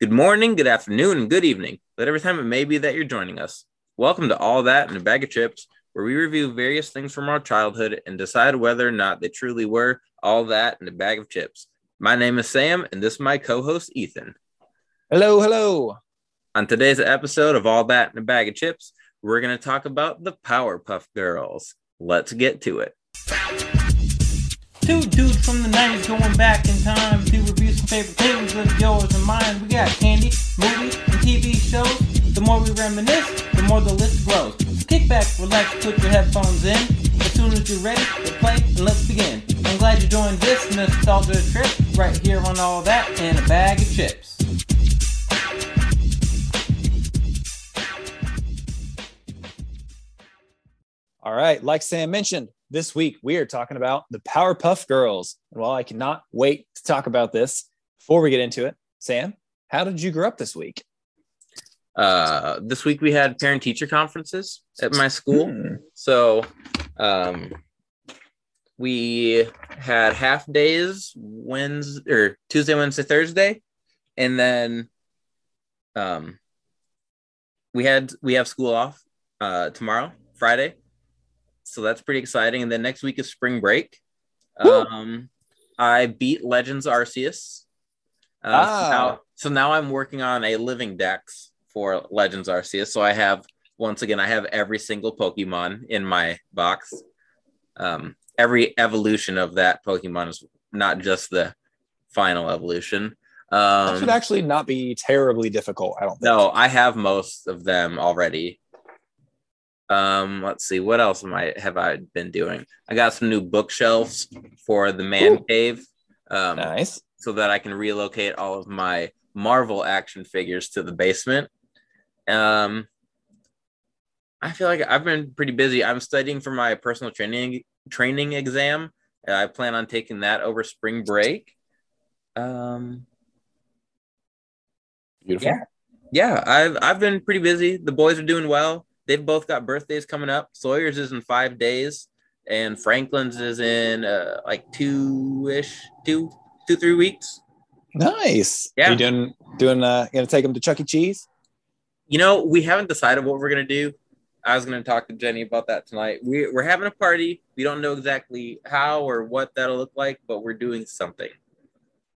Good morning, good afternoon, and good evening, whatever time it may be that you're joining us. Welcome to All That and a Bag of Chips, where we review various things from our childhood and decide whether or not they truly were all that and a bag of chips. My name is Sam, and this is my co-host, Ethan. Hello, hello. On today's episode of All That and a Bag of Chips, we're going to talk about the Powerpuff Girls. Let's get to it. Two dudes from the 90s going back in time to review some favorite things of yours and mine. We got candy, movies, and TV shows. The more we reminisce, the more the list grows. So kick back, relax, put your headphones in. As soon as you're ready, we'll play and let's begin. I'm glad you joined this nostalgia trip right here on All That and a Bag of Chips. All right, like Sam mentioned, this week, we are talking about the Powerpuff Girls. And while I cannot wait to talk about this, before we get into it, Sam, how did you grow up this week? This week, we had parent-teacher conferences at my school. So we had half days Tuesday, Wednesday, Thursday. And then we have school off tomorrow, Friday. So that's pretty exciting. And then next week is spring break. I beat Legends Arceus. So now I'm working on a living dex for Legends Arceus. So I have every single Pokemon in my box. Every evolution of that Pokemon is not just the final evolution. That should actually not be terribly difficult, I don't think. No, I have most of them already. Let's see, what else have I been doing? I got some new bookshelves for the man cave. Nice. So that I can relocate all of my Marvel action figures to the basement. I feel like I've been pretty busy. I'm studying for my personal training exam. I plan on taking that over spring break. Beautiful. Yeah, I've been pretty busy. The boys are doing well. They've both got birthdays coming up. Sawyer's is in 5 days, and Franklin's is in like two, 3 weeks. Nice. Yeah. Are you gonna take them to Chuck E. Cheese? You know, we haven't decided what we're gonna do. I was gonna talk to Jenny about that tonight. We're having a party. We don't know exactly how or what that'll look like, but we're doing something.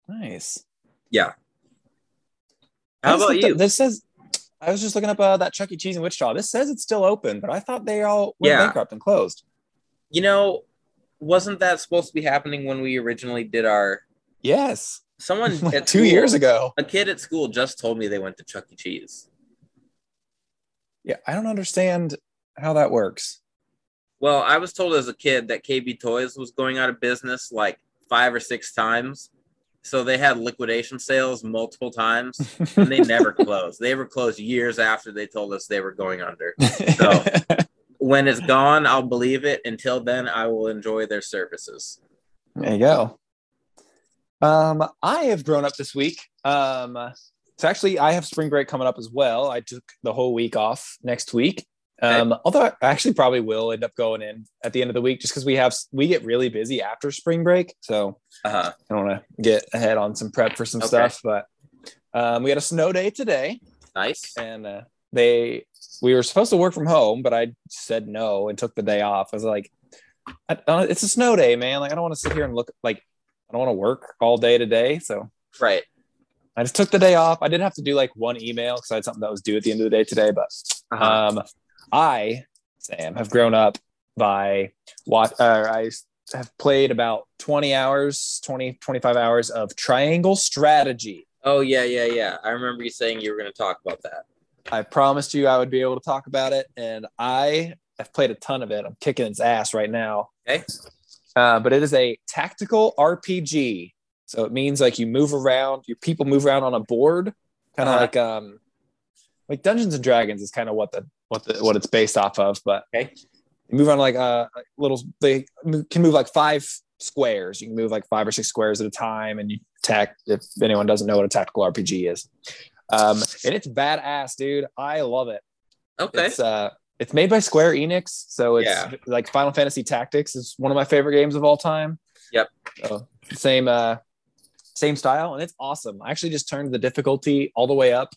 Nice. Yeah. How about you? I was just looking up that Chuck E. Cheese in Wichita. This says it's still open, but I thought they all went bankrupt and closed. You know, wasn't that supposed to be happening when we originally did our... Yes. Someone... like 2 years ago. A kid at school just told me they went to Chuck E. Cheese. Yeah, I don't understand how that works. Well, I was told as a kid that KB Toys was going out of business like 5 or 6 times. So they had liquidation sales multiple times, and they never closed. They were closed years after they told us they were going under. So when it's gone, I'll believe it. Until then, I will enjoy their services. There you go. I have grown up this week. So actually, I have spring break coming up as well. I took the whole week off next week. Although I actually probably will end up going in at the end of the week just because we get really busy after spring break. So I don't want to get ahead on some prep for some stuff, but we had a snow day today. Nice. And we were supposed to work from home, but I said no and took the day off. I was like, it's a snow day, man. Like, I don't want to sit here and look like I don't want to work all day today. So right. I just took the day off. I did have to do like one email because I had something that was due at the end of the day today, but I, Sam, have grown up by I have played about 25 hours of Triangle Strategy. Oh, yeah. I remember you saying you were going to talk about that. I promised you I would be able to talk about it, and I have played a ton of it. I'm kicking its ass right now. Okay. But it is a tactical RPG. So it means like you move around, your people move around on a board, kind of like Dungeons and Dragons is kind of what it's based off of, but you move on like they can move like 5 squares. You can move like 5 or 6 squares at a time, and you attack. If anyone doesn't know what a tactical RPG is, and it's badass, dude. I love it. Okay, it's made by Square Enix, so it's like Final Fantasy Tactics is one of my favorite games of all time. Yep. So, same same style, and it's awesome. I actually just turned the difficulty all the way up.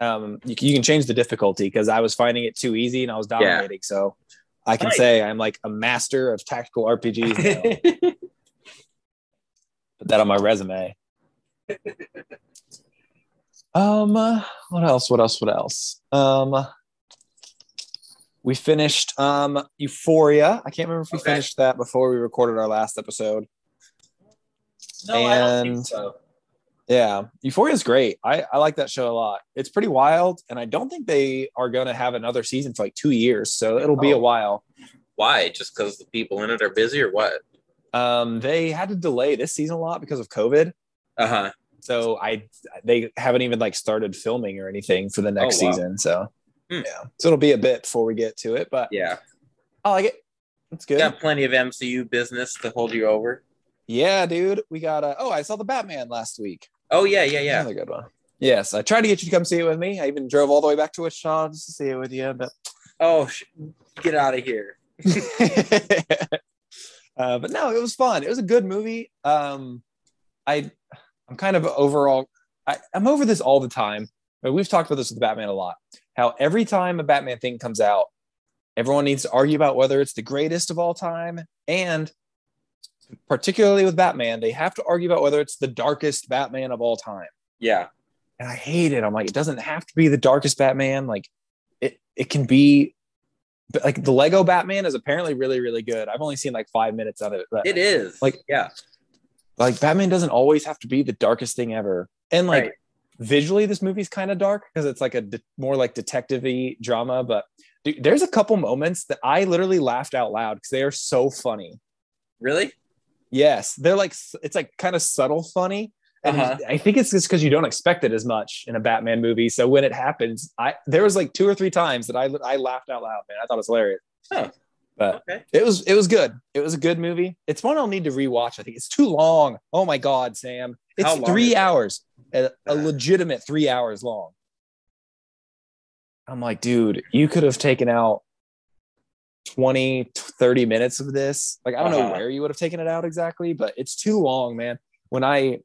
You can change the difficulty because I was finding it too easy and I was dominating. Yeah. So I can say I'm like a master of tactical RPGs now. Put that on my resume. What else? We finished Euphoria. I can't remember if we finished that before we recorded our last episode. No, and, I don't think so. Yeah, Euphoria is great. I like that show a lot. It's pretty wild, and I don't think they are going to have another season for like 2 years, so it'll be a while. Why? Just because the people in it are busy or what? They had to delay this season a lot because of COVID. Uh-huh. So they haven't even like started filming or anything for the next season. So yeah, so it'll be a bit before we get to it, but yeah, I like it. It's good. Got plenty of MCU business to hold you over. Yeah, dude, we got I saw the Batman last week. Oh yeah. Another good one. Yes, I tried to get you to come see it with me. I even drove all the way back to Wichita just to see it with you. But get out of here. But no, it was fun. It was a good movie. I'm kind of overall, I'm over this all the time. But we've talked about this with Batman a lot. How every time a Batman thing comes out, everyone needs to argue about whether it's the greatest of all time. And particularly with Batman, they have to argue about whether it's the darkest Batman of all time. Yeah. And I hate it. I'm like, it doesn't have to be the darkest Batman. Like it can be, but like the Lego Batman is apparently really, really good. I've only seen like 5 minutes of it. It is. Like, yeah. Like, Batman doesn't always have to be the darkest thing ever. And, like, visually, this movie's kind of dark because it's, like, a more, like, detective-y drama. But dude, there's a couple moments that I literally laughed out loud because they are so funny. Really? Yes. They're, like, it's, like, kind of subtle funny. And I think it's just because you don't expect it as much in a Batman movie. So when it happens, there was, like, 2 or 3 times that I laughed out loud, man. I thought it was hilarious. Huh. But it was good. It was a good movie. It's one I'll need to rewatch. I think it's too long. Oh my God, Sam. It's 3 hours. A legitimate 3 hours long. I'm like, dude, you could have taken out 20, 30 minutes of this. Like, I don't know where you would have taken it out exactly, but it's too long, man. When they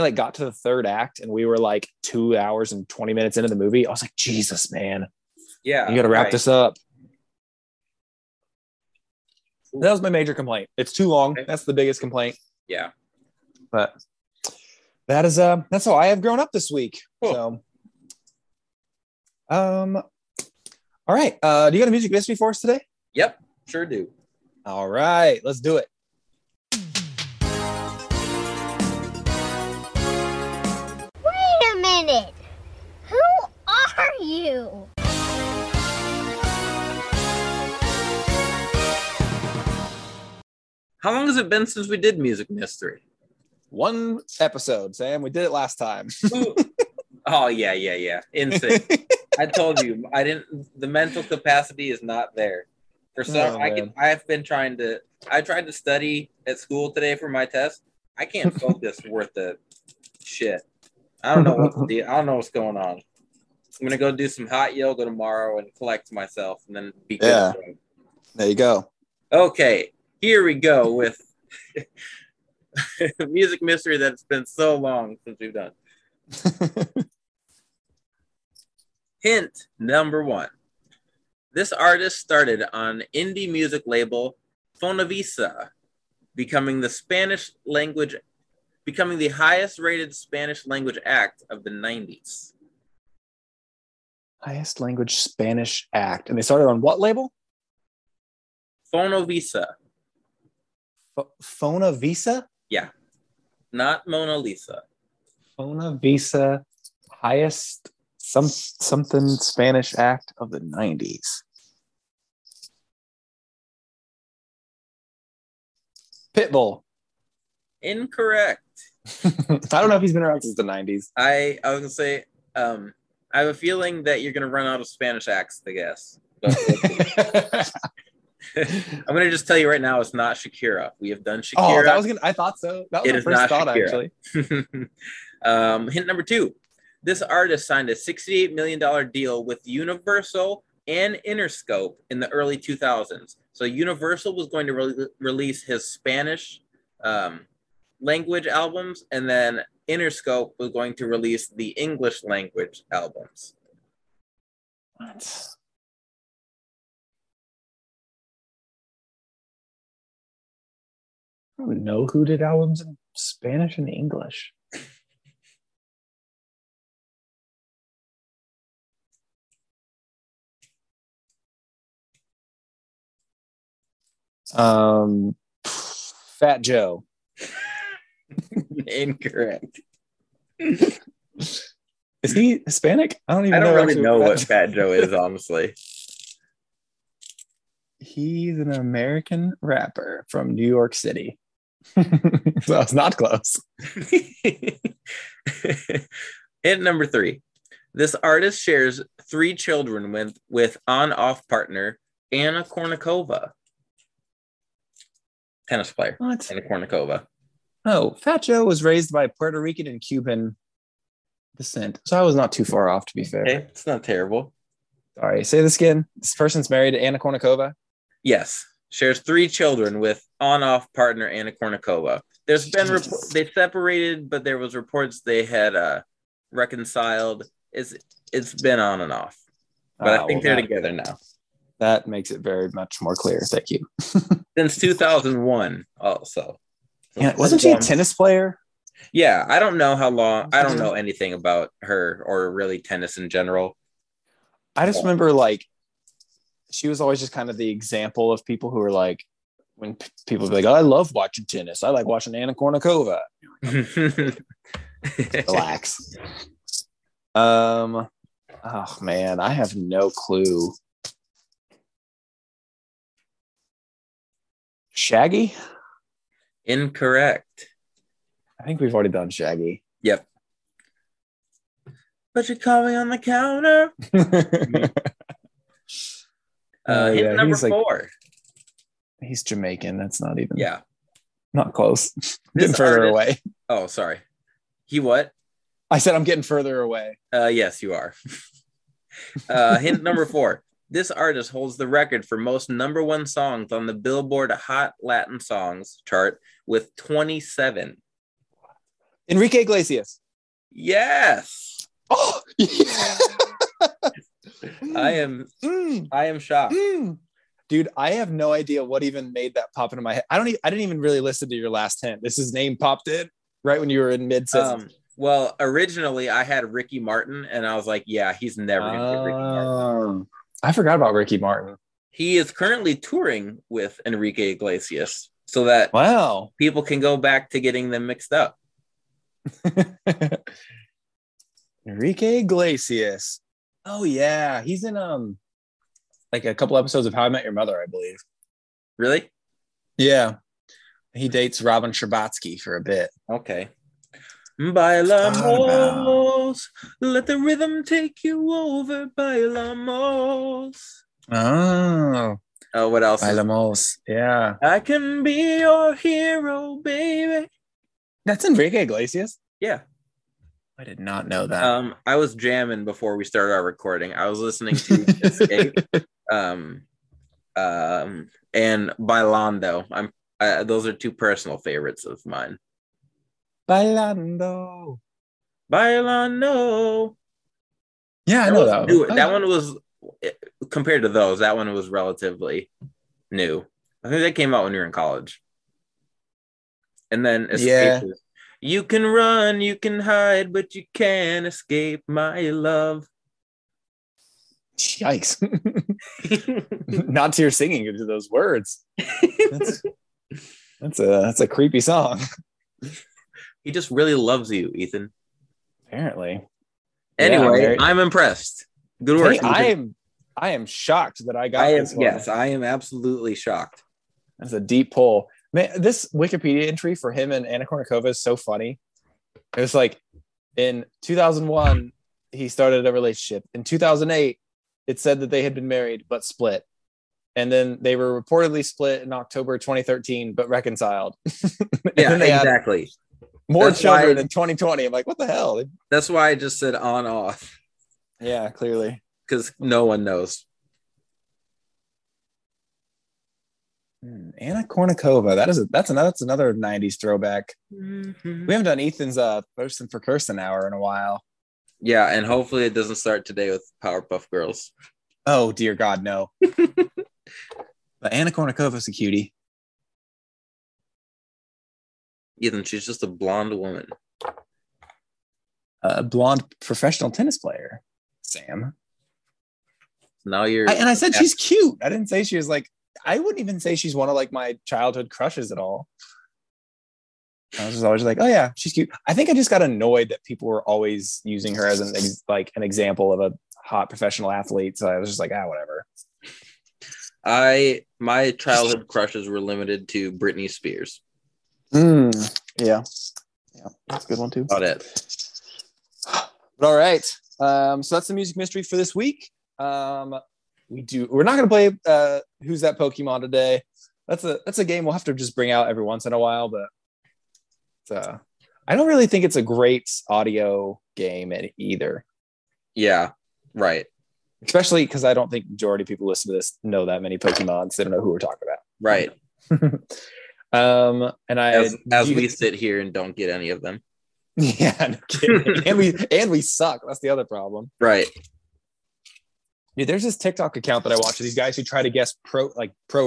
like got to the third act and we were like 2 hours and 20 minutes into the movie, I was like, Jesus, man. Yeah. You got to wrap this up. That was my major complaint. It's too long. Okay. That's the biggest complaint. Yeah. But that is that's how I have grown up this week. Cool. So all right. Do you got a music history for us today? Yep, sure do. All right, let's do it. Wait a minute. Who are you? How long has it been since we did Music Mystery? 1 episode, Sam. We did it last time. Oh, yeah. Insane. I told you. I didn't. The mental capacity is not there. For some, I've been trying to. I tried to study at school today for my test. I can't focus worth the shit. I don't know I don't know what's going on. I'm gonna go do some hot yoga tomorrow and collect myself, and then be good. Yeah. There you go. Okay. Here we go with music mystery that's been so long since we've done. Hint number 1. This artist started on indie music label Fonovisa, becoming the highest rated Spanish language act of the 90s. Highest language Spanish act. And they started on what label? Fonovisa. Fonovisa? Yeah. Not Mona Lisa. Fonovisa, highest something Spanish act of the 90s. Pitbull. Incorrect. I don't know if he's been around since the 90s. I was going to say, I have a feeling that you're going to run out of Spanish acts, I guess. But I'm gonna just tell you right now, it's not Shakira. We have done Shakira. Oh, I thought so. That was my first thought, Shakira. Actually. Hint number 2: this artist signed a $68 million deal with Universal and Interscope in the early 2000s. So Universal was going to release his Spanish language albums, and then Interscope was going to release the English language albums. What? I don't know who did albums in Spanish and English. Fat Joe. Incorrect. Is he Hispanic? I don't really know what Fat Joe is, honestly. He's an American rapper from New York City. So it's not close. At number 3, this artist shares 3 children with on-off partner Anna Kournikova. Tennis player. What? Anna Kournikova. Oh, Fat Joe was raised by Puerto Rican and Cuban descent. So I was not too far off, to be fair. Okay, it's not terrible. All right, say this again. This person's married to Anna Kournikova? Yes. Shares 3 children with on-off partner Anna Kournikova. There's been reports they separated, but there was reports they had reconciled. It's been on and off. But I think they're together now. That makes it very much more clear. Thank you. Since 2001, also. Yeah, wasn't she a tennis player? Yeah, I don't know how long. I don't know anything about her or really tennis in general. I just remember, like, she was always just kind of the example of people who are like, when people be like, oh, I love watching tennis. I like watching Anna Kournikova. Relax. Oh, man, I have no clue. Shaggy? Incorrect. I think we've already done Shaggy. Yep. But you call me on the counter. Yeah, number 4. Like, he's Jamaican. That's not even. Yeah. Not close. Getting further away. Oh, sorry. He what? I said I'm getting further away. Yes, you are. Hint number 4. This artist holds the record for most number 1 songs on the Billboard Hot Latin Songs chart with 27. Enrique Iglesias. Yes. Oh, yeah. I am shocked. Dude, I have no idea what even made that pop into my head. I didn't even really listen to your last hint. This is name popped in right when you were in mid-sentence. Well, originally I had Ricky Martin and I was like, yeah, he's never going to be Ricky Martin. I forgot about Ricky Martin. He is currently touring with Enrique Iglesias so that people can go back to getting them mixed up. Enrique Iglesias. Oh yeah, he's in like a couple episodes of How I Met Your Mother, I believe. Really? Yeah, he dates Robin Scherbatsky for a bit. Okay. Bailamos, let the rhythm take you over. Bailamos. Oh, what else? Bailamos. Yeah. I can be your hero, baby. That's Enrique Iglesias? Yeah. I did not know that. I was jamming before we started our recording. I was listening to Escape and Bailando. Those are 2 personal favorites of mine. Bailando. Bailando. Yeah, I know that one. That one was, compared to those, that one was relatively new. I think that came out when you were in college. And then Escape. Yeah. You can run, you can hide, but you can't escape my love. Yikes. Not to your singing, into those words. That's a creepy song. He just really loves you, Ethan. Apparently. Anyway, yeah, I'm impressed. Good work. I am shocked that I got this one. Yes, I am absolutely shocked. That's a deep pull. Man, this Wikipedia entry for him and Anna Kournikova is so funny. It was like, in 2001, he started a relationship. In 2008, it said that they had been married, but split. And then they were reportedly split in October 2013, but reconciled. Yeah, exactly. More children in 2020. I'm like, what the hell? That's why I just said on, off. Yeah, clearly. Because no one knows. Anna Kournikova. That's another 90s throwback. Mm-hmm. We haven't done Ethan's person for Kirsten hour in a while. Yeah, and hopefully it doesn't start today with Powerpuff Girls. Oh dear God, no. But Anna Kournikova's a cutie. Ethan, she's just a blonde woman. A blonde professional tennis player, Sam. Now you're... I said she's cute. I didn't say she was like... I wouldn't even say she's one of like my childhood crushes at all. I was just always like, oh yeah, she's cute. I think I just got annoyed that people were always using her as an example of a hot professional athlete. So I was just like, whatever. My childhood crushes were limited to Britney Spears. Yeah, that's a good one too. About it. But all right, so that's the music mystery for this week. We're not going to play Who's That Pokemon today. That's a game we'll have to just bring out every once in a while, but I don't really think it's a great audio game either. Yeah, right. Especially because I don't think the majority of people listen to this know that many Pokemon, so they don't know who we're talking about. Right. We sit here and don't get any of them. Yeah, no kidding. and we suck. That's the other problem. Right. Dude, there's this TikTok account that I watch of these guys who try to guess pro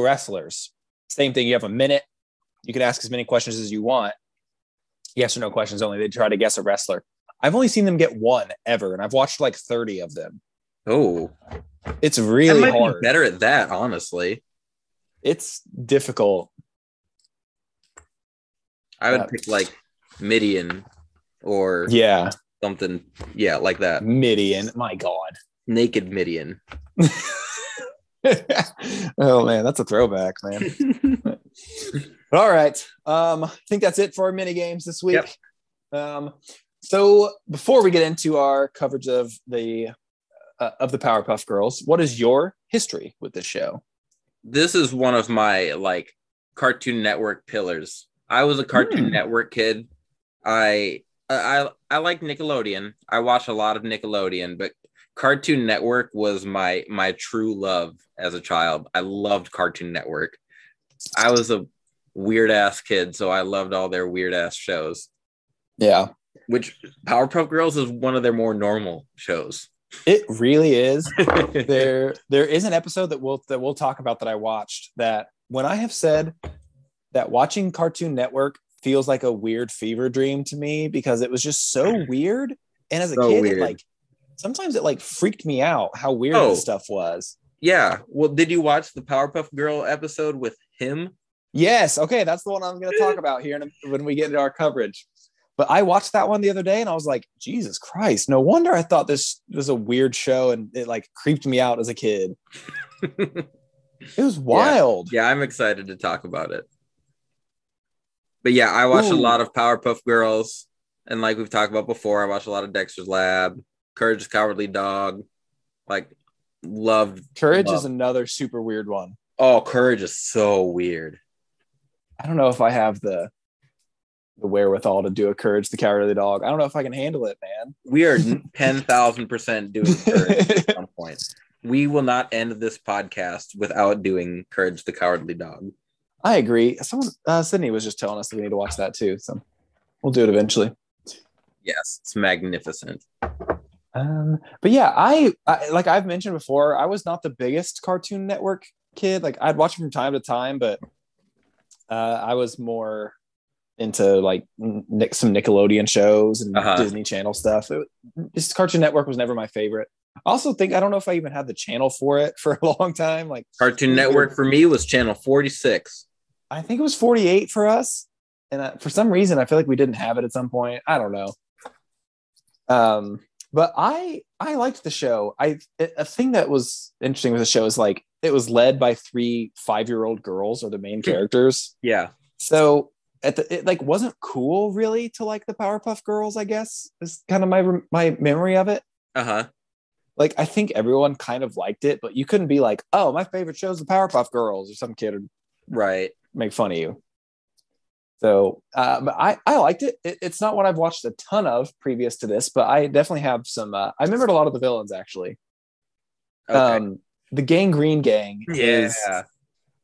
wrestlers. Same thing. You have a minute. You can ask as many questions as you want. Yes or no questions only. They try to guess a wrestler. I've only seen them get one ever, and I've watched like 30 of them. Oh, it's really hard. Be better at that, honestly. It's difficult. I would pick like Midian or something. Yeah, like that. Midian. My God. Naked Midian. Oh man, that's a throwback, man. All right, I think that's it for our mini games this week. Yep. So before we get into our coverage of the Powerpuff Girls, what is your history with this show? This is one of my like Cartoon Network pillars. I was a Cartoon Network kid. I like Nickelodeon. I watch a lot of Nickelodeon, but Cartoon Network was my true love as a child. I loved Cartoon Network. I was a weird ass kid, so I loved all their weird ass shows. Yeah. Which Powerpuff Girls is one of their more normal shows. It really is. There is an episode that we'll talk about that I watched, that when I have said that watching Cartoon Network feels like a weird fever dream to me, because it was just so weird. And as a kid, it like sometimes it like freaked me out how weird this stuff was. Yeah. Well, did you watch the Powerpuff Girl episode with him? Yes. Okay. That's the one I'm going to talk about here when we get into our coverage. But I watched that one the other day and I was like, Jesus Christ. No wonder I thought this was a weird show and it like creeped me out as a kid. It was wild. Yeah. I'm excited to talk about it. But yeah, I watched a lot of Powerpuff Girls. And like we've talked about before, I watched a lot of Dexter's Lab. Courage the Cowardly Dog, like loved. Courage is another super weird one. Oh, Courage is so weird. I don't know if I have the wherewithal to do a Courage the Cowardly Dog. I don't know if I can handle it, man. We are 10,000% doing Courage at some point. We will not end this podcast without doing Courage the Cowardly Dog. I agree. Someone, Sydney was just telling us that we need to watch that too, so we'll do it eventually. Yes, it's magnificent. But yeah, I like I've mentioned before, I was not the biggest Cartoon Network kid. Like I'd watch it from time to time, but I was more into like some Nickelodeon shows and Disney Channel stuff. Just Cartoon Network was never my favorite. I also think I don't know if I even had the channel for it for a long time. Like Cartoon Network for me was channel 46. I think it was 48 for us, and for some reason I feel like we didn't have it at some point. I don't know. But I liked the show. A thing that was interesting with the show is like it was led by 3 5-year-old girls are the main characters. Yeah. So it like wasn't cool really to like the Powerpuff Girls, I guess, is kind of my memory of it. Like I think everyone kind of liked it, but you couldn't be like, oh, my favorite show is the Powerpuff Girls, or some kid would make fun of you. So, but I liked it. It's not what I've watched a ton of previous to this, but I definitely have some. I remembered a lot of the villains, actually. Okay. The Gangreen Gang is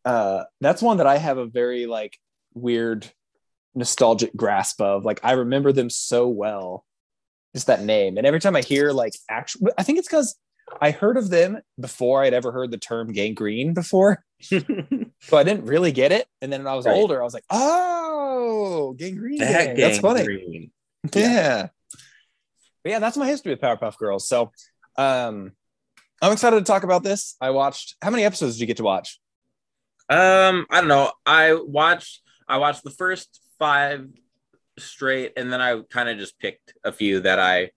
that's one that I have a very like weird nostalgic grasp of. Like I remember them so well, just that name. And every time I hear like actual, I think it's because I heard of them before I'd ever heard the term gangrene before. So I didn't really get it. And then when I was older, I was like, oh, gangrene. Gang. That's funny. Yeah. But yeah, that's my history with Powerpuff Girls. So I'm excited to talk about this. I watched, how many episodes did you get to watch? I don't know. I watched the first 5 straight, and then I kind of just picked a few that I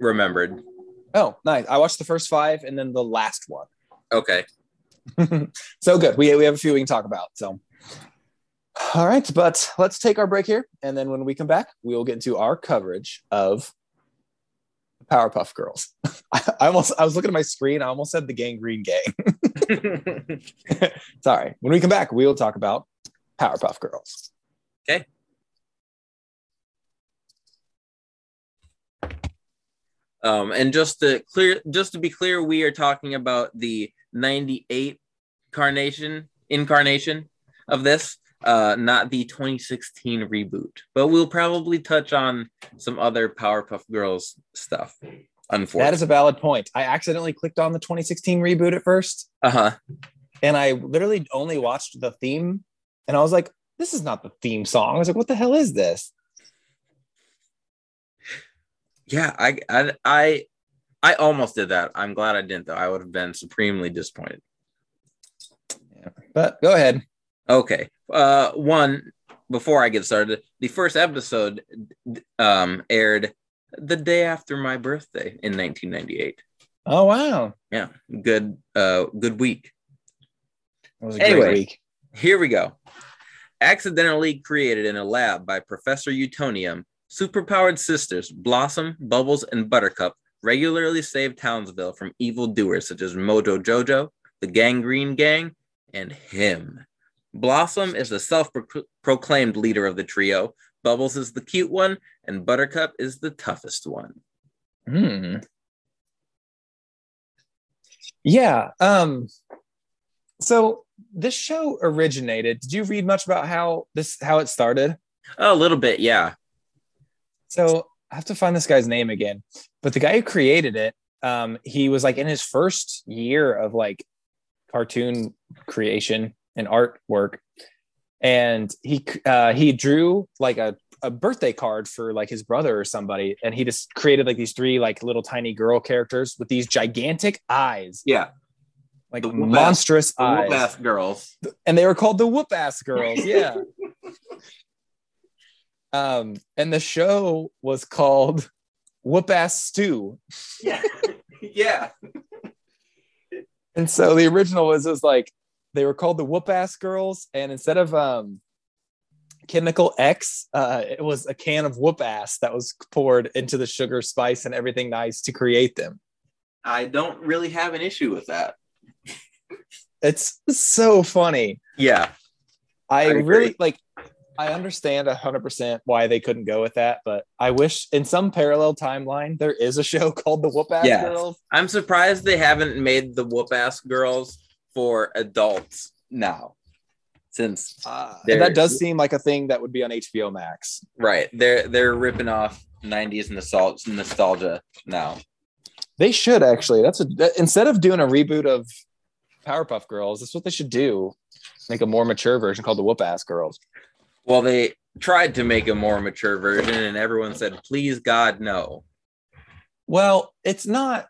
remembered. Oh, nice. I watched the first 5 and then the last one. Okay. So good. We have a few we can talk about. So, all right, but let's take our break here. And then when we come back, we'll get into our coverage of Powerpuff Girls. I was looking at my screen. I almost said the Gangreen Gang. Sorry. When we come back, we'll talk about Powerpuff Girls. Okay. And just to be clear, we are talking about the 98 incarnation of this, not the 2016 reboot. But we'll probably touch on some other Powerpuff Girls stuff, unfortunately. That is a valid point. I accidentally clicked on the 2016 reboot at first. Uh-huh. And I literally only watched the theme, and I was like, this is not the theme song. I was like, what the hell is this? Yeah, I almost did that. I'm glad I didn't, though. I would have been supremely disappointed. Yeah, but go ahead. Okay. Before I get started, the first episode aired the day after my birthday in 1998. Oh, wow. Yeah, good week. It was a great week. Here we go. Accidentally created in a lab by Professor Utonium, superpowered sisters Blossom, Bubbles, and Buttercup regularly save Townsville from evildoers such as Mojo Jojo, the Gangreen Gang, and him. Blossom is the self-proclaimed leader of the trio, Bubbles is the cute one, and Buttercup is the toughest one. Yeah. So this show originated. Did you read much about how it started? Oh, a little bit, yeah. So I have to find this guy's name again, but the guy who created it, he was like in his first year of like cartoon creation and artwork. And he drew like a birthday card for like his brother or somebody. And he just created like these 3 like little tiny girl characters with these gigantic eyes. Yeah. Like the monstrous eyes. Whoop-ass girls. And they were called the Whoop-ass Girls. Yeah. And the show was called Whoop Ass Stew. Yeah. Yeah. And so the original was like, they were called the Whoop Ass Girls. And instead of chemical X, it was a can of whoop ass that was poured into the sugar, spice, and everything nice to create them. I don't really have an issue with that. It's so funny. Yeah. I really like. I understand 100% why they couldn't go with that, but I wish in some parallel timeline there is a show called the Whoop Ass Girls. I'm surprised they haven't made the Whoop Ass Girls for adults now, since that does seem like a thing that would be on HBO Max. Right, they're ripping off 90s nostalgia now. They should actually. Instead of doing a reboot of Powerpuff Girls, that's what they should do. Make a more mature version called the Whoop Ass Girls. Well, they tried to make a more mature version, and everyone said, please, God, no. Well, it's not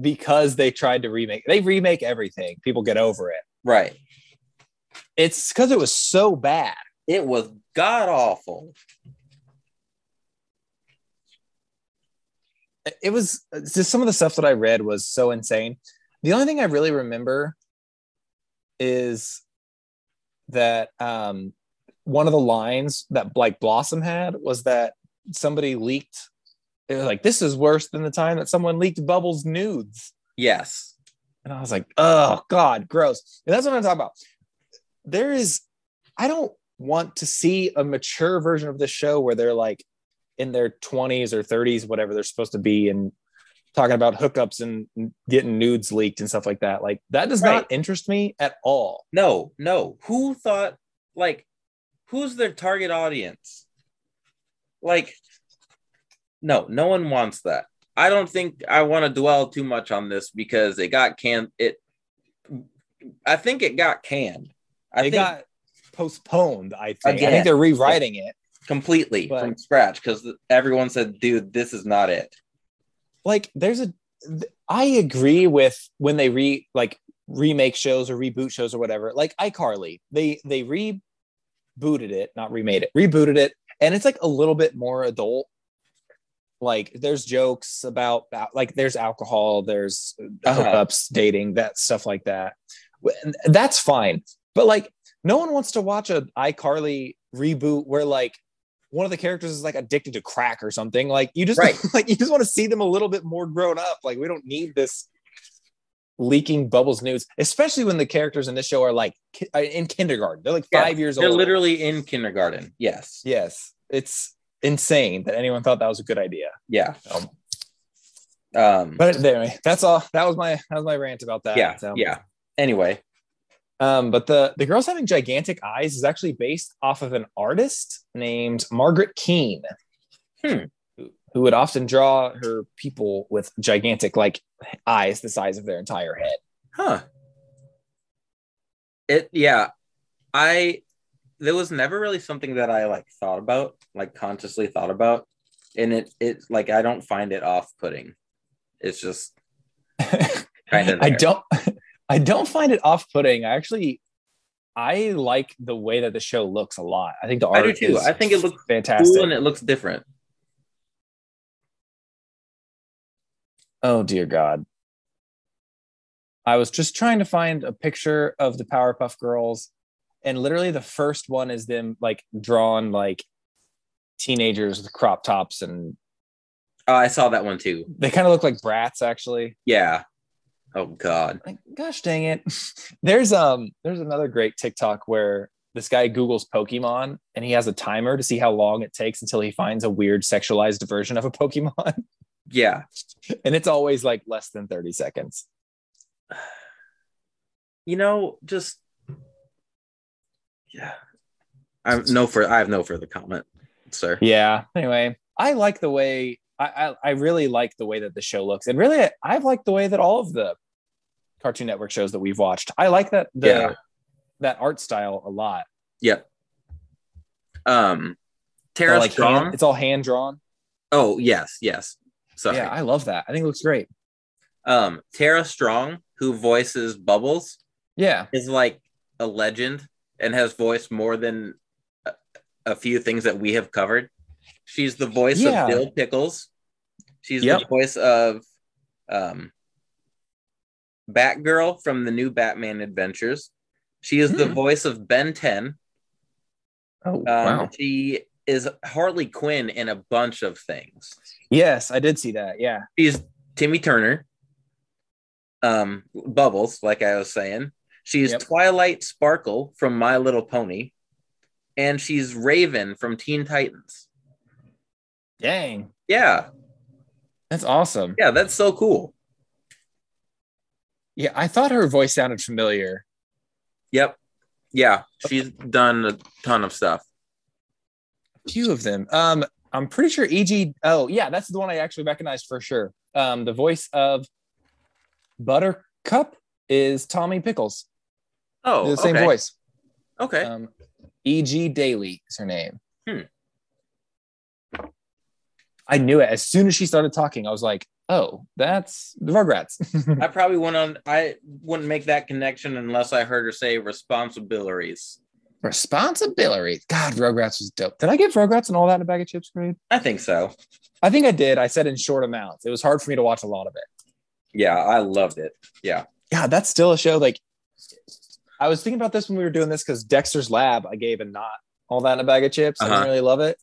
because they tried to remake. They remake everything. People get over it. Right. It's because it was so bad. It was god-awful. It was just some of the stuff that I read was so insane. The only thing I really remember is that... one of the lines that like Blossom had was that somebody leaked. It was like, this is worse than the time that someone leaked Bubbles' nudes. Yes. And I was like, oh God, gross. And that's what I'm talking about. I don't want to see a mature version of this show where they're like in their 20s or 30s, whatever they're supposed to be. And talking about hookups and getting nudes leaked and stuff like that. Like, that does not interest me at all. No, no. Who thought, like, who's their target audience? Like, no, no one wants that. I don't think I want to dwell too much on this because it got canned. I think it got canned. It got postponed, I think. Again, I think they're rewriting it completely from scratch because everyone said, dude, this is not it. Like, I agree with when they remake shows or reboot shows or whatever. Like iCarly, they rebooted it, not remade it, rebooted it, and it's like a little bit more adult. Like, there's jokes about like there's alcohol, there's hookups, dating, that stuff like that. That's fine, but like no one wants to watch an iCarly reboot where like one of the characters is like addicted to crack or something. Like, you just like you just want to see them a little bit more grown up. Like, we don't need this leaking bubbles news, especially when the characters in this show are like in kindergarten. They're like 5 years old. They're literally in kindergarten. Yes. Yes. It's insane that anyone thought that was a good idea. Yeah. But anyway, that's all. That was my rant about that. Yeah. So. Yeah. Anyway. But the girls having gigantic eyes is actually based off of an artist named Margaret Keane, who would often draw her people with gigantic, like, eyes the size of their entire head. Huh. There was never really something that I, like, thought about, like, consciously thought about. And it's like, I don't find it off-putting. It's just kind of I don't find it off-putting. I like the way that the show looks a lot. I think the art is I think it looks fantastic. Cool, and it looks different. Oh, dear God. I was just trying to find a picture of the Powerpuff Girls, and literally the first one is them, like, drawn, like, teenagers with crop tops. And I saw that one, too. They kind of look like brats, actually. Yeah. Oh God! Gosh dang it! There's another great TikTok where this guy Googles Pokemon and he has a timer to see how long it takes until he finds a weird sexualized version of a Pokemon. Yeah, and it's always like less than 30 seconds. You know, just yeah. I have no further comment, sir. Yeah. Anyway, I like the way. I really like the way that the show looks, and really I've liked the way that all of the Cartoon Network shows that we've watched. I like that that art style a lot. Yeah. Tara Strong. Like it's all hand drawn. Oh yes. Sorry. Yeah, I love that. I think it looks great. Tara Strong, who voices Bubbles, is like a legend and has voiced more than a few things that we have covered. She's the voice of Dill Pickles. She's the voice of Batgirl from the new Batman Adventures. She is the voice of Ben 10. Oh, wow. She is Harley Quinn in a bunch of things. Yes, I did see that. Yeah. She's Timmy Turner. Bubbles, like I was saying. She's Twilight Sparkle from My Little Pony. And she's Raven from Teen Titans. Dang. Yeah. That's awesome. Yeah, that's so cool. Yeah, I thought her voice sounded familiar. Yep. Yeah, she's done a ton of stuff. A few of them. I'm pretty sure EG... Oh, yeah, that's the one I actually recognized for sure. The voice of Buttercup is Tommy Pickles. Oh, the same voice. Okay. EG Daily is her name. I knew it. As soon as she started talking, I was like, oh, that's the Rugrats. I wouldn't make that connection unless I heard her say responsibilities. Responsibilities. God, Rugrats was dope. Did I give Rugrats and all that in a bag of chips grade? I think so. I think I did. I said in short amounts. It was hard for me to watch a lot of it. Yeah, I loved it. Yeah. God, that's still a show. Like, I was thinking about this when we were doing this because Dexter's Lab, I gave and not all that in a bag of chips. I didn't really love it.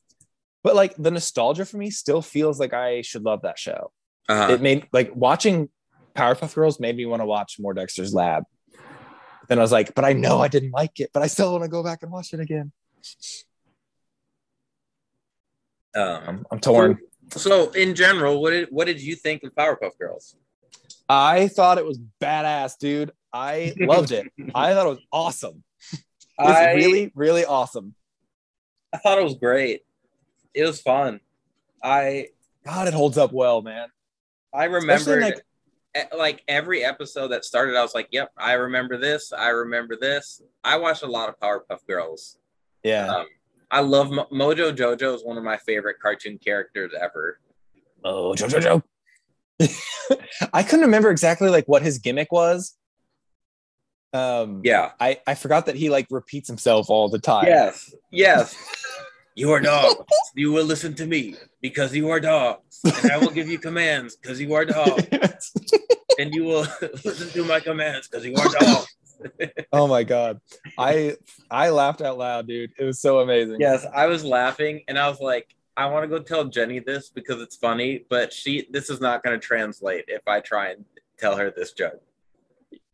But, like, the nostalgia for me still feels like I should love that show. It made, like, watching Powerpuff Girls made me want to watch more Dexter's Lab. Then I was like, but I know I didn't like it, but I still want to go back and watch it again. I'm torn. So in general, what did you think of Powerpuff Girls? I thought it was badass, dude. I loved it. I thought it was awesome. It was really, really awesome. I thought it was great. It was fun. God, it holds up well, man. I remember like every episode that started, I was like, yep, I remember this. I remember this. I watched a lot of Powerpuff Girls. Yeah. I love Mojo Jojo is one of my favorite cartoon characters ever. Mojo Jojo. I couldn't remember exactly like what his gimmick was. I forgot that he like repeats himself all the time. Yes. You are dogs. You will listen to me because you are dogs. And I will give you commands because you are dogs. Yes. And you will listen to my commands because you are dogs. Oh my God. I laughed out loud, dude. It was so amazing. Yes, I was laughing and I was like, I want to go tell Jenny this because it's funny, but this is not going to translate if I try and tell her this joke.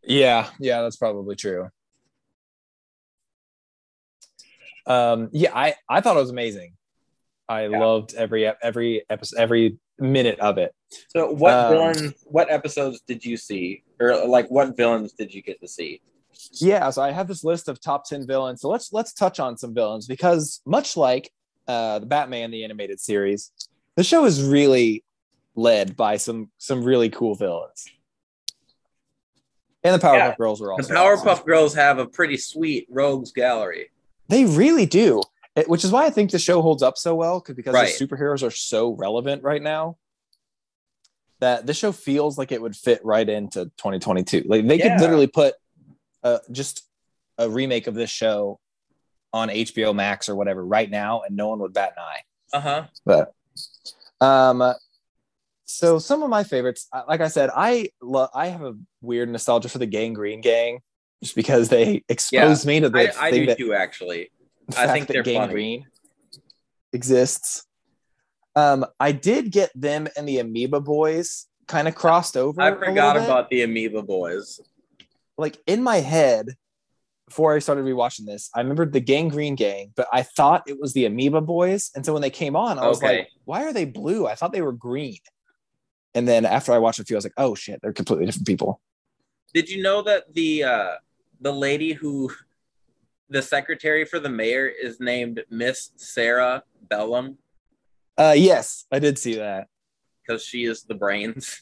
Yeah, that's probably true. I thought it was amazing. I loved every episode, every minute of it. So what episodes did you see? Or like what villains did you get to see? Yeah, so I have this list of top 10 villains. So let's touch on some villains because much like the Batman, the animated series, the show is really led by some really cool villains. And the Powerpuff Girls are also. The Powerpuff Girls have a pretty sweet rogues gallery. They really do, which is why I think the show holds up so well, because the superheroes are so relevant right now that this show feels like it would fit right into 2022. Like they could literally put just a remake of this show on HBO Max or whatever right now, and no one would bat an eye. But so some of my favorites, like I said, I have a weird nostalgia for the Gangreen Gang. Just because they expose me to the fact I think Gangreen exists. I did get them and the Amoeba Boys kind of crossed over. I forgot about the Amoeba Boys. Like in my head, before I started rewatching this, I remembered the Gangreen Gang, but I thought it was the Amoeba Boys. And so when they came on, I was like, why are they blue? I thought they were green. And then after I watched a few, I was like, oh shit, they're completely different people. Did you know that the lady who the secretary for the mayor is named Miss Sarah Bellum? Yes, I did see that. Because she is the brains.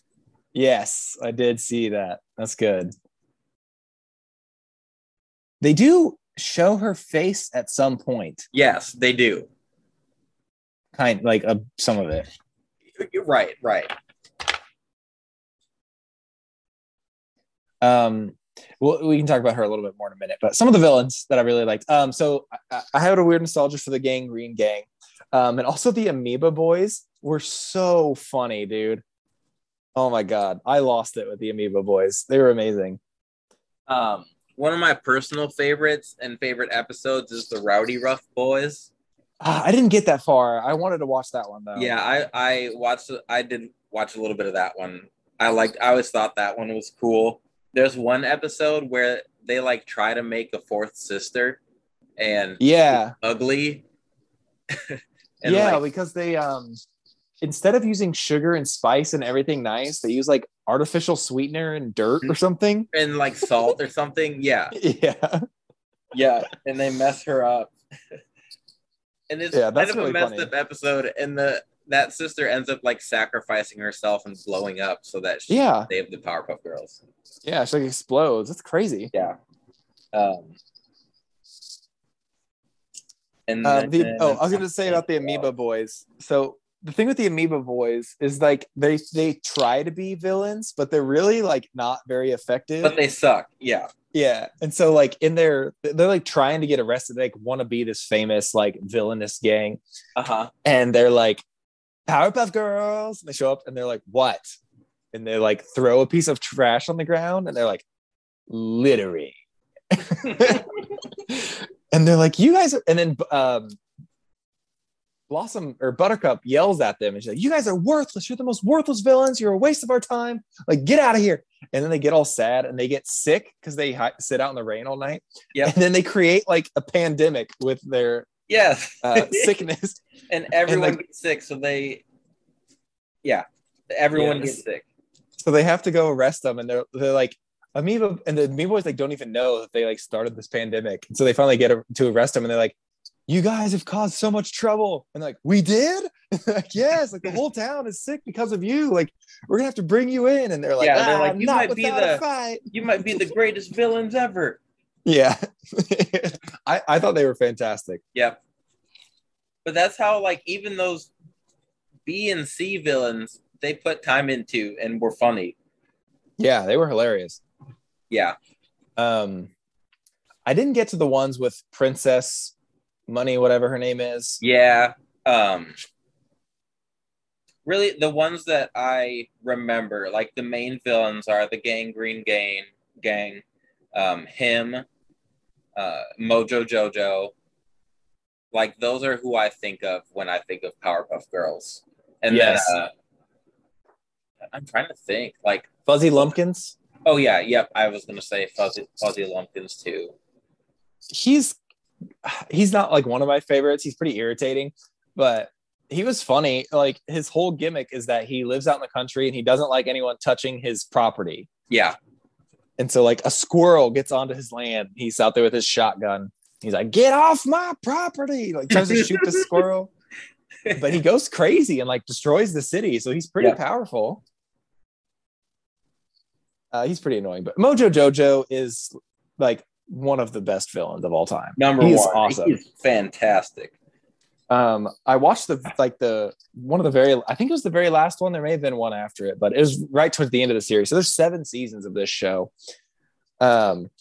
Yes, I did see that. That's good. They do show her face at some point. Yes, they do. Kind like some of it. You're right. Well, we can talk about her a little bit more in a minute, but some of the villains that I really liked. So I had a weird nostalgia for the Gangreen Gang. And also the Amoeba Boys were so funny, dude. Oh my God. I lost it with the Amoeba Boys. They were amazing. One of my personal favorites and favorite episodes is the Rowdy Rough Boys. I didn't get that far. I wanted to watch that one though. Yeah. I did watch a little bit of that one. I always thought that one was cool. There's one episode where they like try to make a fourth sister and ugly. And, because they instead of using sugar and spice and everything nice, they use like artificial sweetener and dirt or something. And like salt or something. Yeah. Yeah. Yeah. And they mess her up. And it's kind of really a messed up episode. And that sister ends up like sacrificing herself and blowing up so that she can save the Powerpuff Girls. Yeah, she like explodes. That's crazy. Yeah. I was going to say about the Amoeba Boys. So the thing with the Amoeba Boys is like they try to be villains, but they're really like not very effective. But they suck. Yeah. Yeah. And so like they're like trying to get arrested. They like want to be this famous like villainous gang. And they're like, Powerpuff Girls, and they show up and they're like, what? And they like throw a piece of trash on the ground and they're like, littering. And they're like, you guys are, and then Blossom or Buttercup yells at them and she's like, you guys are worthless. You're the most worthless villains. You're a waste of our time. Like, get out of here. And then they get all sad and they get sick because they sit out in the rain all night. Yeah. And then they create like a pandemic with their sickness. And everyone gets sick. So they Yeah, everyone gets sick. So they have to go arrest them, and they're like, Amoeba, and the Amoeba Boys like don't even know that they like started this pandemic. So they finally get to arrest them, and they're like, "You guys have caused so much trouble." And they're like, "We did?" Like, "Yes, like the whole town is sick because of you. Like, we're gonna have to bring you in." And they're like, "Yeah, they're like, you might be the greatest villains ever." Yeah, I thought they were fantastic. Yeah, but that's how like even those B and C villains they put time into and were funny. Yeah, they were hilarious. Yeah. I didn't get to the ones with Princess Money, whatever her name is. Yeah. Really, the ones that I remember, like the main villains are the Gangreen Gang, him, Mojo Jojo. Like, those are who I think of when I think of Powerpuff Girls. And then I'm trying to think. Like Fuzzy Lumpkins? Oh, yeah. Yep. I was going to say Fuzzy Lumpkins, too. He's not, like, one of my favorites. He's pretty irritating, but he was funny. Like, his whole gimmick is that he lives out in the country and he doesn't like anyone touching his property. Yeah. And so, like, a squirrel gets onto his land. He's out there with his shotgun. He's like, "Get off my property!" Like, tries to shoot the squirrel. But he goes crazy and, like, destroys the city. So he's pretty powerful. He's pretty annoying, but Mojo Jojo is like one of the best villains of all time. He's awesome. He's fantastic. I watched I think it was the very last one. There may have been one after it, but it was right towards the end of the series. So there's 7 seasons of this show. And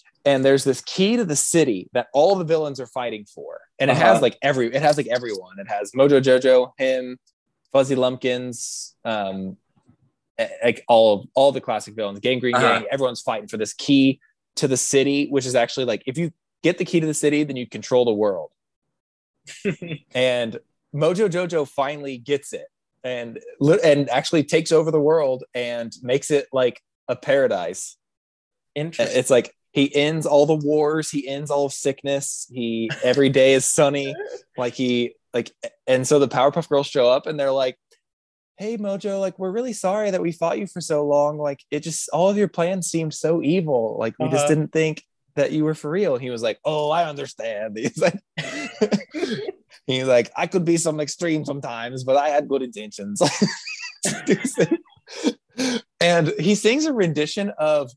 there's this key to the city that all the villains are fighting for. And it has like everyone. It has Mojo Jojo, him, Fuzzy Lumpkins, like all the classic villains, Gangreen Gang, everyone's fighting for this key to the city, which is actually like, if you get the key to the city, then you control the world. And Mojo Jojo finally gets it and actually takes over the world and makes it like a paradise. Interesting. It's like, he ends all the wars. He ends all of sickness. Every day is sunny. And so the Powerpuff Girls show up and they're like, "Hey, Mojo, like, we're really sorry that we fought you for so long. Like, it just, all of your plans seemed so evil. Like, we just didn't think that you were for real." And he was like, "Oh, I understand." He's like, "I could be some extreme sometimes, but I had good intentions." And he sings a rendition of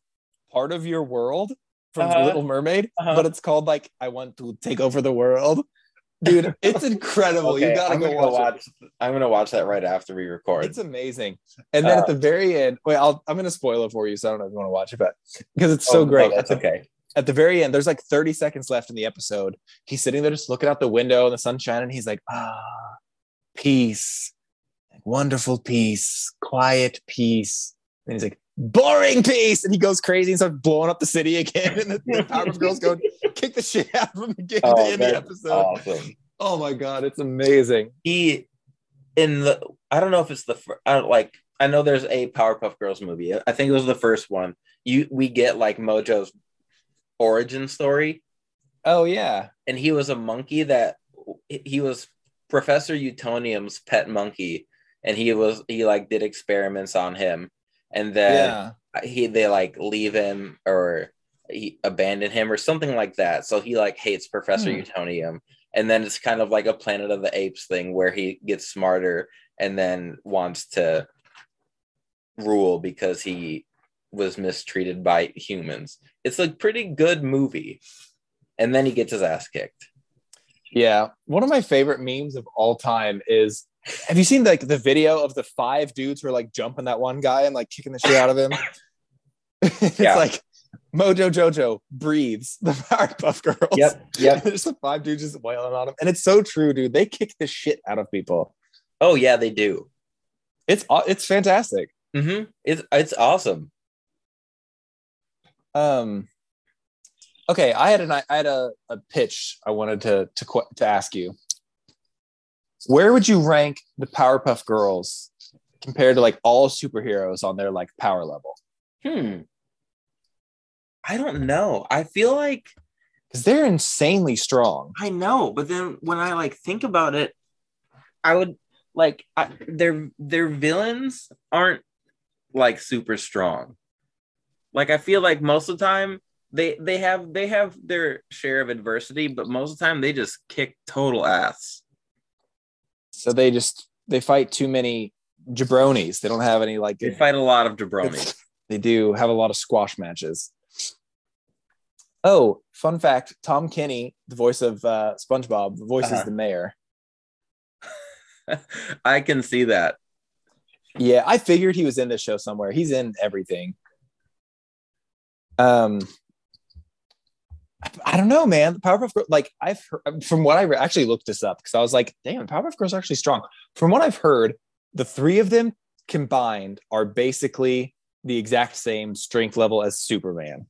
Part of Your World from The Little Mermaid, but it's called, like, "I Want to Take Over the World." Dude, it's incredible. Okay, you gotta go watch it. I'm gonna watch that right after we record. It's amazing. And then at the very end, I'm gonna spoil it for you, so I don't know if you want to watch it, but because it's so great. Oh, okay. At the very end, there's like 30 seconds left in the episode. He's sitting there just looking out the window in the sunshine, and he's like, "Peace, wonderful peace, quiet peace." And he's like, "Boring peace," and he goes crazy and starts blowing up the city again. And the Powerpuff Girls go kick the shit out of him again at the end of the episode. Awesome. Oh my god, it's amazing. I don't know if it's I know there's a Powerpuff Girls movie. I think it was the first one. We get like Mojo's origin story. Oh yeah, and he was a monkey he was Professor Utonium's pet monkey, and he did experiments on him. And then they like leave him or he abandoned him or something like that. So he like hates Professor Utonium. And then it's kind of like a Planet of the Apes thing where he gets smarter and then wants to rule because he was mistreated by humans. It's a pretty good movie. And then he gets his ass kicked. Yeah. One of my favorite memes of all time is, have you seen like the video of the 5 dudes who are like jumping that one guy and like kicking the shit out of him? It's like Mojo Jojo breathes the Powerpuff Girls. Yep. There's the 5 dudes just wailing on him, and it's so true, dude. They kick the shit out of people. Oh yeah, they do. It's fantastic. Mm-hmm. It's awesome. Okay, I had a pitch I wanted to ask you. Where would you rank the Powerpuff Girls compared to like all superheroes on their like power level? I don't know. I feel like because they're insanely strong. I know, but then when I like think about it, I would like their villains aren't like super strong. Like I feel like most of the time they have their share of adversity, but most of the time they just kick total ass. So they fight too many jabronis. They don't have any like. They fight a lot of jabronis. They do have a lot of squash matches. Oh, fun fact. Tom Kenny, the voice of SpongeBob, voices the mayor. I can see that. Yeah, I figured he was in this show somewhere. He's in everything. I don't know, man. The Powerpuff Girls, like I've heard, from what I actually looked this up because I was like, damn, Powerpuff Girls are actually strong. From what I've heard, the three of them combined are basically the exact same strength level as Superman.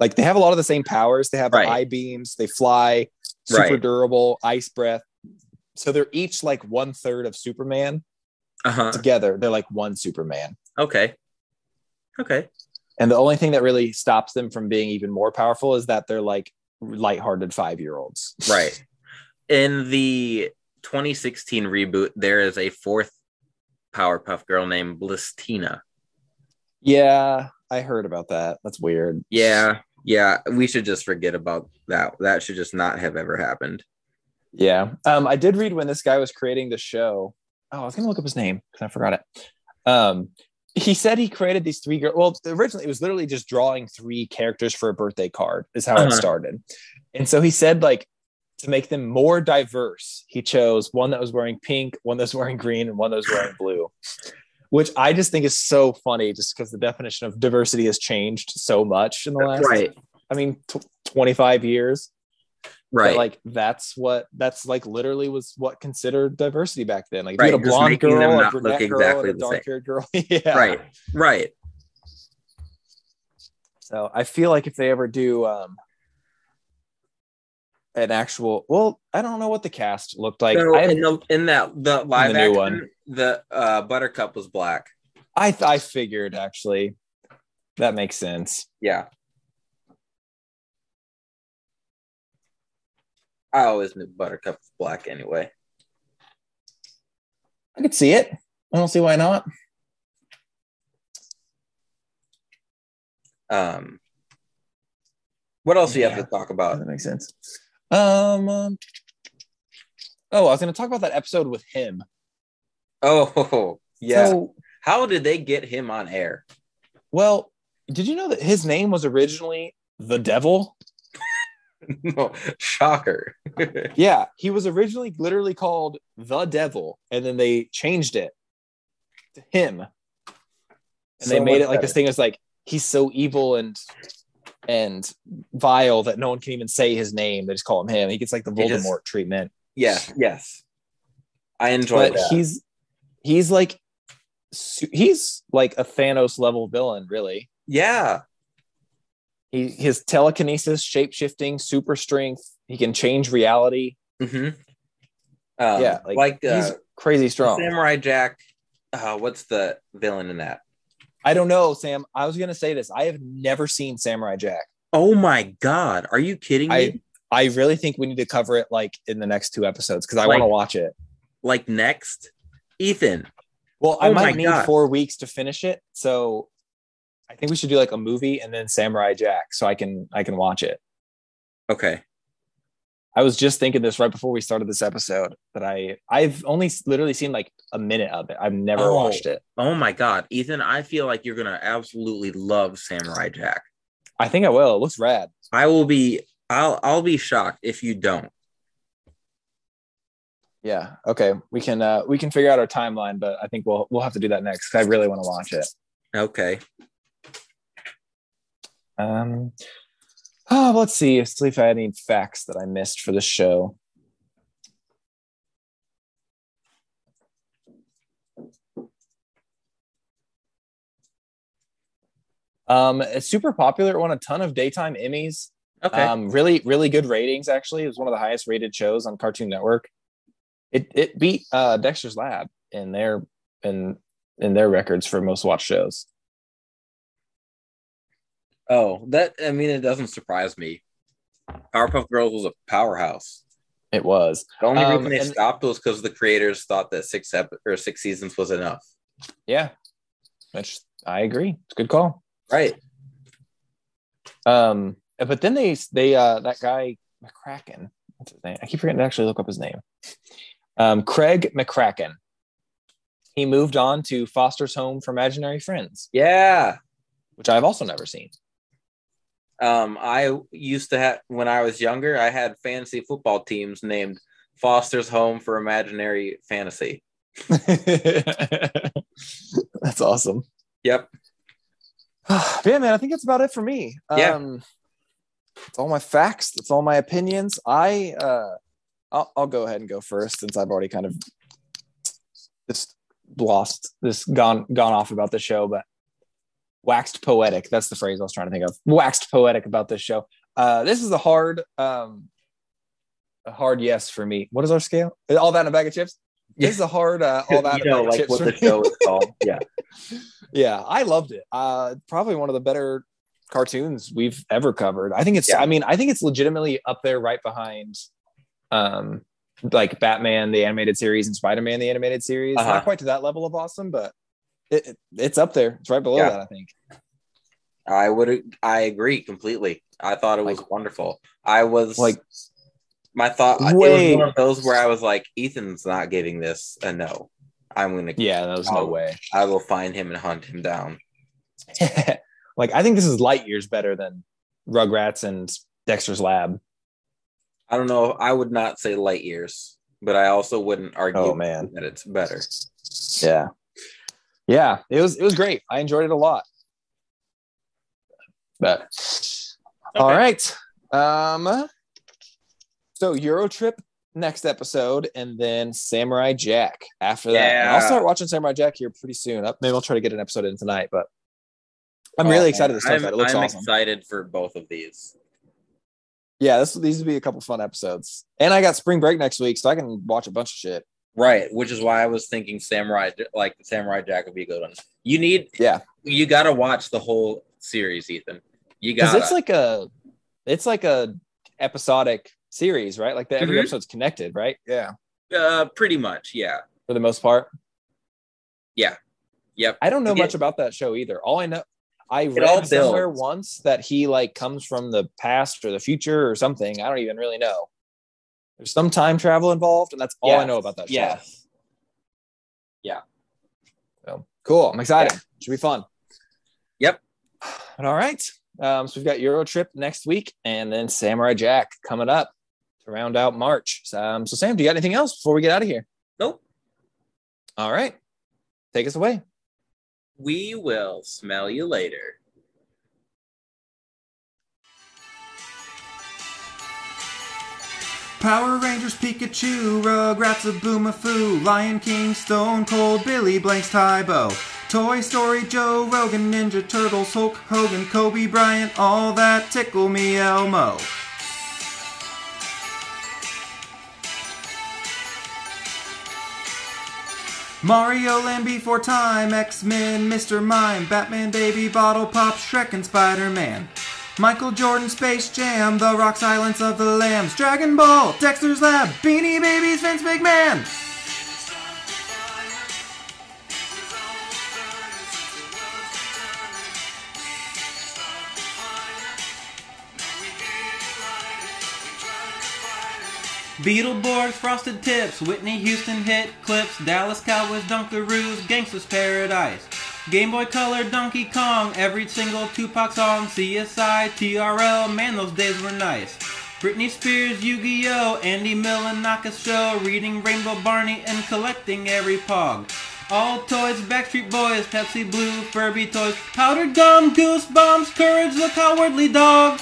Like they have a lot of the same powers. They have eye beams. They fly, super durable, ice breath. So they're each like 1/3 of Superman. Together, they're like one Superman. Okay. And the only thing that really stops them from being even more powerful is that they're like lighthearted 5-year-olds. Right. In the 2016 reboot, there is a fourth Powerpuff Girl named Blistina. Yeah, I heard about that. That's weird. Yeah. We should just forget about that. That should just not have ever happened. Yeah. I did read when this guy was creating the show. Oh, I was going to look up his name because I forgot it. He said he created these three girls. Well, originally it was literally just drawing three characters for a birthday card is how it started. And so he said like to make them more diverse, he chose one that was wearing pink, one that was wearing green, and one that was wearing blue. Which I just think is so funny just because the definition of diversity has changed so much in the last, 25 years. Right. But like, that's literally was what considered diversity back then. Like you had a blonde girl, a brunette girl, and a dark-haired girl. Yeah. Right. So I feel like if they ever do an actual, well, I don't know what the cast looked like. So in the live action one, the Buttercup was black. I figured actually that makes sense. Yeah. I always knew Buttercup was black anyway. I could see it. I don't see why not. What else do you have to talk about? That makes sense. I was going to talk about that episode with him. Oh, yeah. So, how did they get him on air? Well, did you know that his name was originally The Devil? No, shocker. Yeah, he was originally literally called The Devil, and then they changed it to him. And so they made it like better. This thing is like, he's so evil and vile that no one can even say his name. They just call him him. He gets like the Voldemort treatment. Yeah, yes. I enjoy that. He's like a Thanos level villain, really. Yeah. His telekinesis, shape-shifting, super strength. He can change reality. Mm-hmm. He's crazy strong. Samurai Jack. What's the villain in that? I don't know, Sam. I was going to say this. I have never seen Samurai Jack. Oh my God. Are you kidding me? I really think we need to cover it like in the next 2 episodes because I want to watch it. Like next? Ethan. Well, I might need 4 weeks to finish it. So I think we should do like a movie and then Samurai Jack so I can watch it. Okay. I was just thinking this right before we started this episode that I've only literally seen like a minute of it. I've never watched it. Oh my God. Ethan, I feel like you're going to absolutely love Samurai Jack. I think I will. It looks rad. I'll be shocked if you don't. Yeah. Okay. We can figure out our timeline, but I think we'll have to do that next because I really want to watch it. Okay. Let's see. Let's see if I had any facts that I missed for the show. It's super popular. It won a ton of daytime Emmys. Okay. Really, really good ratings. Actually, it was one of the highest rated shows on Cartoon Network. It beat Dexter's Lab in their records for most watched shows. Oh, that, I mean, it doesn't surprise me. Powerpuff Girls was a powerhouse. It was. The only reason they stopped was because the creators thought that six seasons was enough. Yeah, which I agree. It's a good call. Right. But then they that guy McCracken, what's his name? I keep forgetting to actually look up his name. Craig McCracken. He moved on to Foster's Home for Imaginary Friends. Yeah, which I've also never seen. I used to have, when I was younger, I had fantasy football teams named Foster's Home for Imaginary Fantasy. That's awesome. Yep. Yeah, man, I think that's about it for me. Yeah. It's all my facts. It's all my opinions. I'll go ahead and go first, since I've already kind of just gone off about the show, but waxed poetic. That's the phrase I was trying to think of. Waxed poetic about this show. This is a hard yes for me. What is our scale? All that in a bag of chips? This is a hard all that in a bag of chips. What the show is called. Yeah. Yeah, I loved it. Probably one of the better cartoons we've ever covered. I think it's I think it's legitimately up there right behind like Batman the animated series and Spider-Man the animated series. Uh-huh. Not quite to that level of awesome, but it's up there. It's right below that, I think. I agree completely. I thought it was wonderful. I was like, my thought, it was one of those where I was like, Ethan's not getting this a no. I'm going to. Yeah, there's no way. I will find him and hunt him down. Like, I think this is light years better than Rugrats and Dexter's Lab. I don't know. I would not say light years, but I also wouldn't argue that it's better. Yeah. Yeah, it was great. I enjoyed it a lot. But all right. So Eurotrip next episode, and then Samurai Jack after that. And I'll start watching Samurai Jack here pretty soon. Maybe I'll try to get an episode in tonight, but I'm really excited to start that. It looks awesome. I'm excited for both of these. Yeah, these will be a couple fun episodes. And I got spring break next week, so I can watch a bunch of shit. Right, which is why I was thinking Samurai Jack would be a good one. You gotta watch the whole series, Ethan. You got it's like a episodic series, right? Like every episode's connected, right? Yeah. Pretty much, yeah. For the most part. Yeah. Yep. I don't know much about that show either. All I know, I read somewhere once that he comes from the past or the future or something. I don't even really know. There's some time travel involved, and that's all I know about that show. Yes. Yeah. So, cool. I'm excited. Yeah. Should be fun. Yep. All right. So we've got Eurotrip next week, and then Samurai Jack coming up to round out March. So Sam, do you got anything else before we get out of here? Nope. All right. Take us away. We will smell you later. Power Rangers, Pikachu, Rugrats, Aboomafoo, Lion King, Stone Cold, Billy Blanks, Tybo, Toy Story, Joe Rogan, Ninja Turtles, Hulk Hogan, Kobe Bryant, all that tickle me Elmo. Mario Land Before Time, X-Men, Mr. Mime, Batman, Baby Bottle Pop, Shrek, and Spider-Man. Michael Jordan, Space Jam, The Rock, Silence of the Lambs, Dragon Ball, Dexter's Lab, Beanie Babies, Vince McMahon. Beetleborgs, Frosted Tips, Whitney Houston hit clips, Dallas Cowboys, Dunkaroos, Gangsta's Paradise. Game Boy Color, Donkey Kong, every single Tupac song, CSI, TRL, man, those days were nice. Britney Spears, Yu-Gi-Oh, Andy Milanaka's show, reading Rainbow Barney and collecting every Pog. All toys, Backstreet Boys, Pepsi Blue, Furby toys, powdered gum, Goosebumps, Courage the Cowardly Dog.